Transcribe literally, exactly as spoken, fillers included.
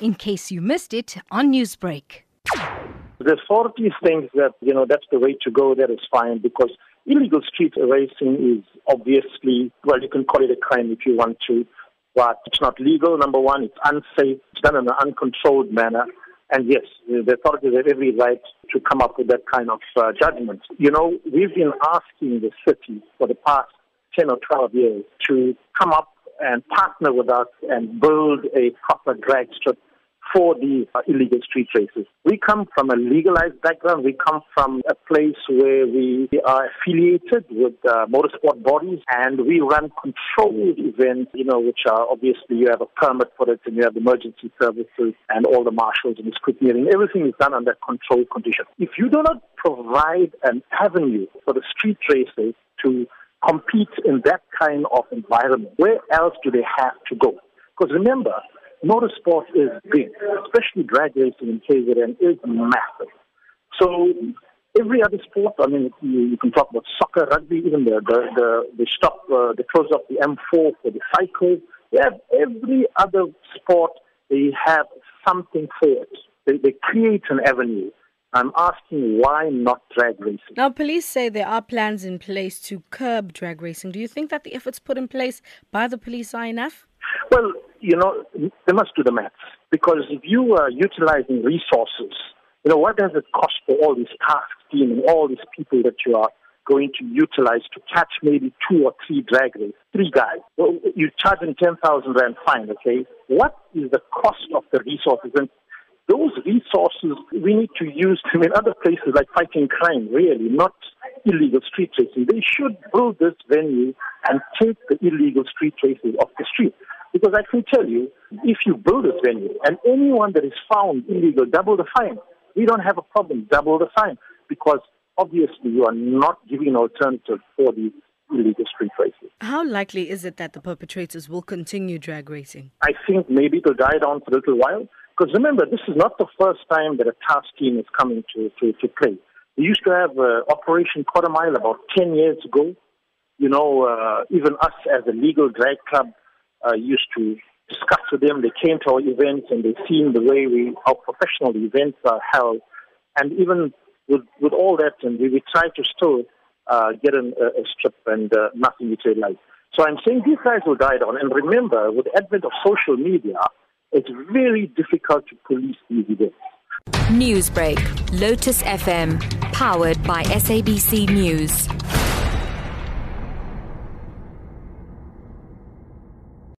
in case you missed it on Newsbreak. The authorities think that, you know, that's the way to go, that is fine, because illegal street racing is obviously, well, you can call it a crime if you want to, but it's not legal, number one, it's unsafe, it's done in an uncontrolled manner, and yes, the authorities have every right to come up with that kind of uh, judgment. You know, we've been asking the city for the past ten or twelve years to come up and partner with us and build a proper drag strip for the uh, illegal street races. We come from a legalized background. We come from a place where we are affiliated with uh, motorsport bodies, and we run controlled events, you know, which are obviously you have a permit for it, and you have emergency services and all the marshals and the scrutineering. Everything is done under controlled conditions. If you do not provide an avenue for the street racers to compete in that kind of environment, where else do they have to go? Because remember, motorsport is big, especially drag racing in K Z N is massive. So every other sport, I mean, you, you can talk about soccer, rugby, even the the the, the stop, uh, they close up the M four for the cycle. They have every other sport. They have something for it. They, they create an avenue. I'm asking why not drag racing? Now, police say there are plans in place to curb drag racing. Do you think that the efforts put in place by the police are enough? Well, you know, they must do the maths, because if you are utilizing resources, you know, what does it cost for all these task team and all these people that you are going to utilize to catch maybe two or three drag races, three guys? Well, you charge them ten thousand rand fine, okay? What is the cost of the resources? And those resources we need to use them in other places like fighting crime, really, not illegal street racing. They should build this venue and take the illegal street races off the street. Because I can tell you, if you build this venue and anyone that is found illegal, double the fine. We don't have a problem, double the fine, because obviously you are not giving an alternative for the illegal street races. How likely is it that the perpetrators will continue drag racing? I think maybe it'll die down for a little while. Because remember, this is not the first time that a task team is coming to, to, to play. We used to have uh, Operation Quartermile about ten years ago. You know, uh, even us as a legal drag club uh, used to discuss with them. They came to our events and they seen the way we our professional events are held. And even with with all that, and we, we try to still uh, get in a, a strip and uh, nothing materialized. So I'm saying these guys will die down. And remember, with the advent of social media, it's very difficult to police these events. Newsbreak, Lotus F M, powered by S A B C News.